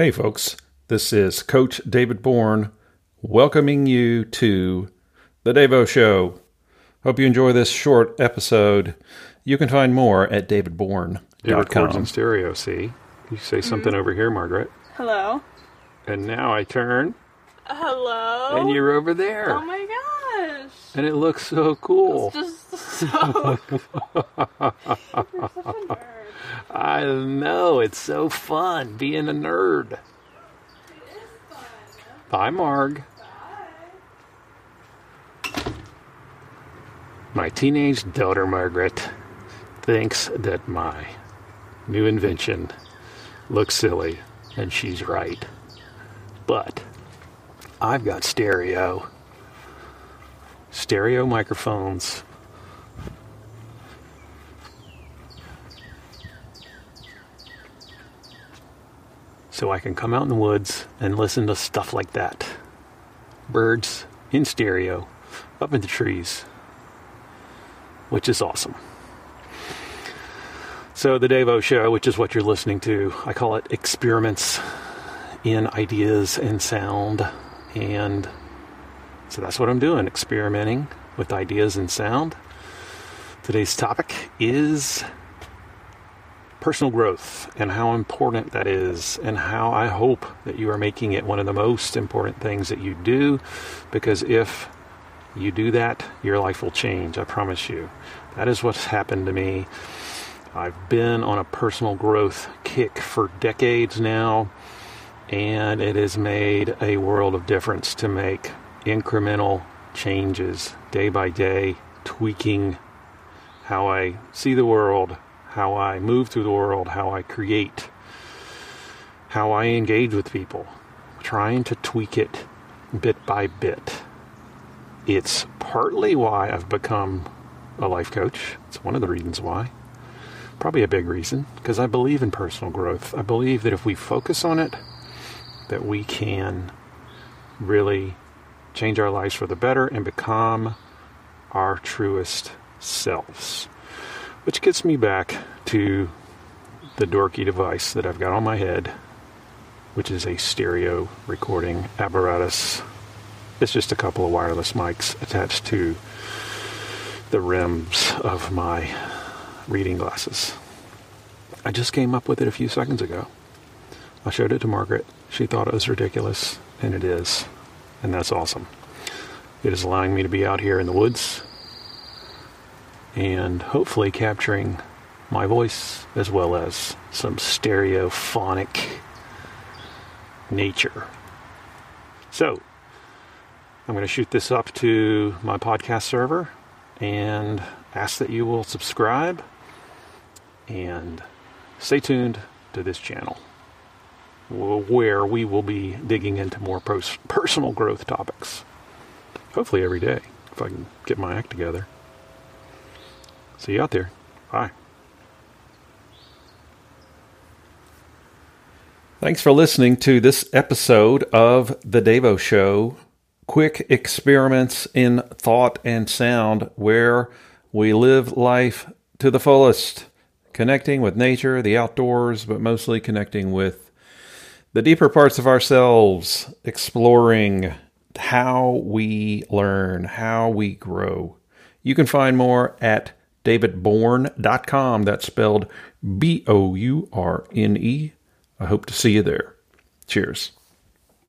Hey folks, this is Coach David Bourne welcoming you to The Davo Show. Hope you enjoy this short episode. You can find more at DavidBourne.com. It records in stereo, see? You say something over here, Margaret. Hello. And now I turn. Hello. And you're over there. Oh my gosh. And it looks so cool. It's just so cool. You're such a nerd. I know, it's so fun being a nerd. It is fun. Bye, Marg. Bye. My teenage daughter, Margaret, thinks that my new invention looks silly, and she's right. But I've got stereo microphones. So I can come out in the woods and listen to stuff like that. Birds in stereo, up in the trees, which is awesome. So the Davo Show, which is what you're listening to, I call it experiments in ideas and sound. And so that's what I'm doing, experimenting with ideas and sound. Today's topic is personal growth and how important that is, and how I hope that you are making it one of the most important things that you do, because if you do that, your life will change. I promise you. That is what's happened to me. I've been on a personal growth kick for decades now, and it has made a world of difference to make incremental changes day by day, tweaking how I see the world, how I move through the world, how I create, how I engage with people, trying to tweak it bit by bit. It's partly why I've become a life coach. It's one of the reasons why. Probably a big reason, because I believe in personal growth. I believe that if we focus on it, that we can really change our lives for the better and become our truest selves. Which gets me back to the dorky device that I've got on my head, which is a stereo recording apparatus. It's just a couple of wireless mics attached to the rims of my reading glasses. I just came up with it a few seconds ago. I showed it to Margaret. She thought it was ridiculous, and it is. And that's awesome. It is allowing me to be out here in the woods and hopefully capturing my voice as well as some stereophonic nature. So, I'm going to shoot this up to my podcast server and ask that you will subscribe and stay tuned to this channel, where we will be digging into more personal growth topics. Hopefully every day, if I can get my act together. See you out there. Bye. Thanks for listening to this episode of The Davo Show. Quick experiments in thought and sound, where we live life to the fullest. Connecting with nature, the outdoors, but mostly connecting with the deeper parts of ourselves. Exploring how we learn, how we grow. You can find more at DavidBourne.com. That's spelled B-O-U-R-N-E. I hope to see you there. Cheers.